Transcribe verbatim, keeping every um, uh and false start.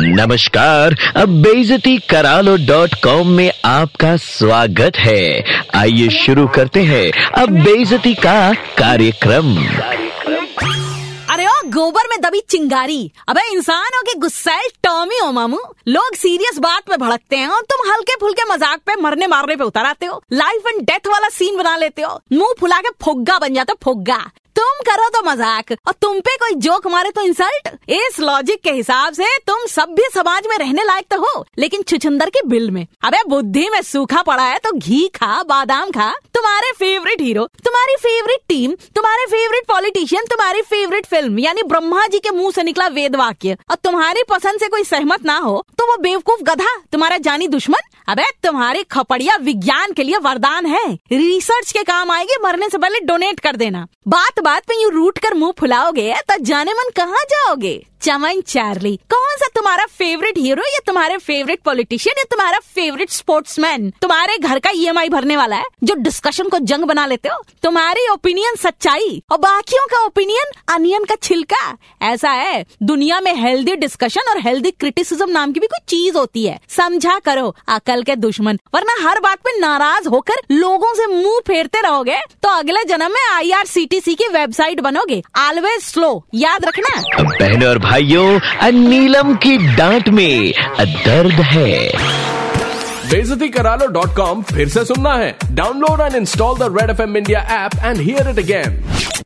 नमस्कार, अब बेइज्जती करालो डॉट कॉम में आपका स्वागत है। आइए शुरू करते हैं अब बेइज्जती का कार्यक्रम। अरे ओ गोबर में दबी चिंगारी, अबे इंसानों के गुस्सैल टॉमी हो मामू। लोग सीरियस बात पे भड़कते हैं और तुम हल्के फुल्के मजाक पे मरने मारने पे उतर आते हो। लाइफ एंड डेथ वाला सीन बना लेते हो, मुंह फुला के फुग्गा बन जाते हो। फुग्गा तुम करो तो मजाक और तुम पे कोई जोक मारे तो इंसल्ट। इस लॉजिक के हिसाब से तुम सभ्य समाज में रहने लायक तो हो, लेकिन छुछंदर के बिल में। अबे बुद्धि में सूखा पड़ा है तो घी खा, बादाम खा। तुम्हारे फेवरेट हीरो, तुम्हारी फेवरेट टीम, तुम्हारे फेवरेट पॉलिटिशियन, तुम्हारी फेवरेट फिल्म यानी ब्रह्मा जी के मुंह से निकला वेद वाक्य, और तुम्हारी पसंद से कोई सहमत ना हो तो वो बेवकूफ गधा तुम्हारा जानी दुश्मन। अबे तुम्हारी खपड़िया विज्ञान के लिए वरदान है, रिसर्च के काम आएगी। मरने से पहले डोनेट कर देना। बात बात पे यूं रूट कर मुंह फुलाओगे तो जाने मन कहाँ जाओगे। चमन चार्ली, कौन सा तुम्हारा फेवरेट हीरो या तुम्हारे फेवरेट पॉलिटिशियन या तुम्हारा फेवरेट स्पोर्ट्समैन तुम्हारे घर का ई एम आई भरने वाला है, जो डिस्कशन को जंग बना लेते हो। तुम्हारी ओपिनियन सच्चाई और बाकियों का ओपिनियन अनियन का छिलका। ऐसा है दुनिया में हेल्दी डिस्कशन और हेल्दी क्रिटिसिज्म नाम की भी कोई चीज होती है। समझा करो अकल के दुश्मन, वरना हर बात पे नाराज होकर लोगों से मुंह फेरते रहोगे तो अगले जन्म में I R C T C की वेबसाइट बनोगे। ऑलवेज स्लो, याद रखना भाइयों। नीलम की डांट में दर्द है। बेइज्जती करालो डॉट कॉम फिर से सुनना है। Download and install the red F M India app and hear it again.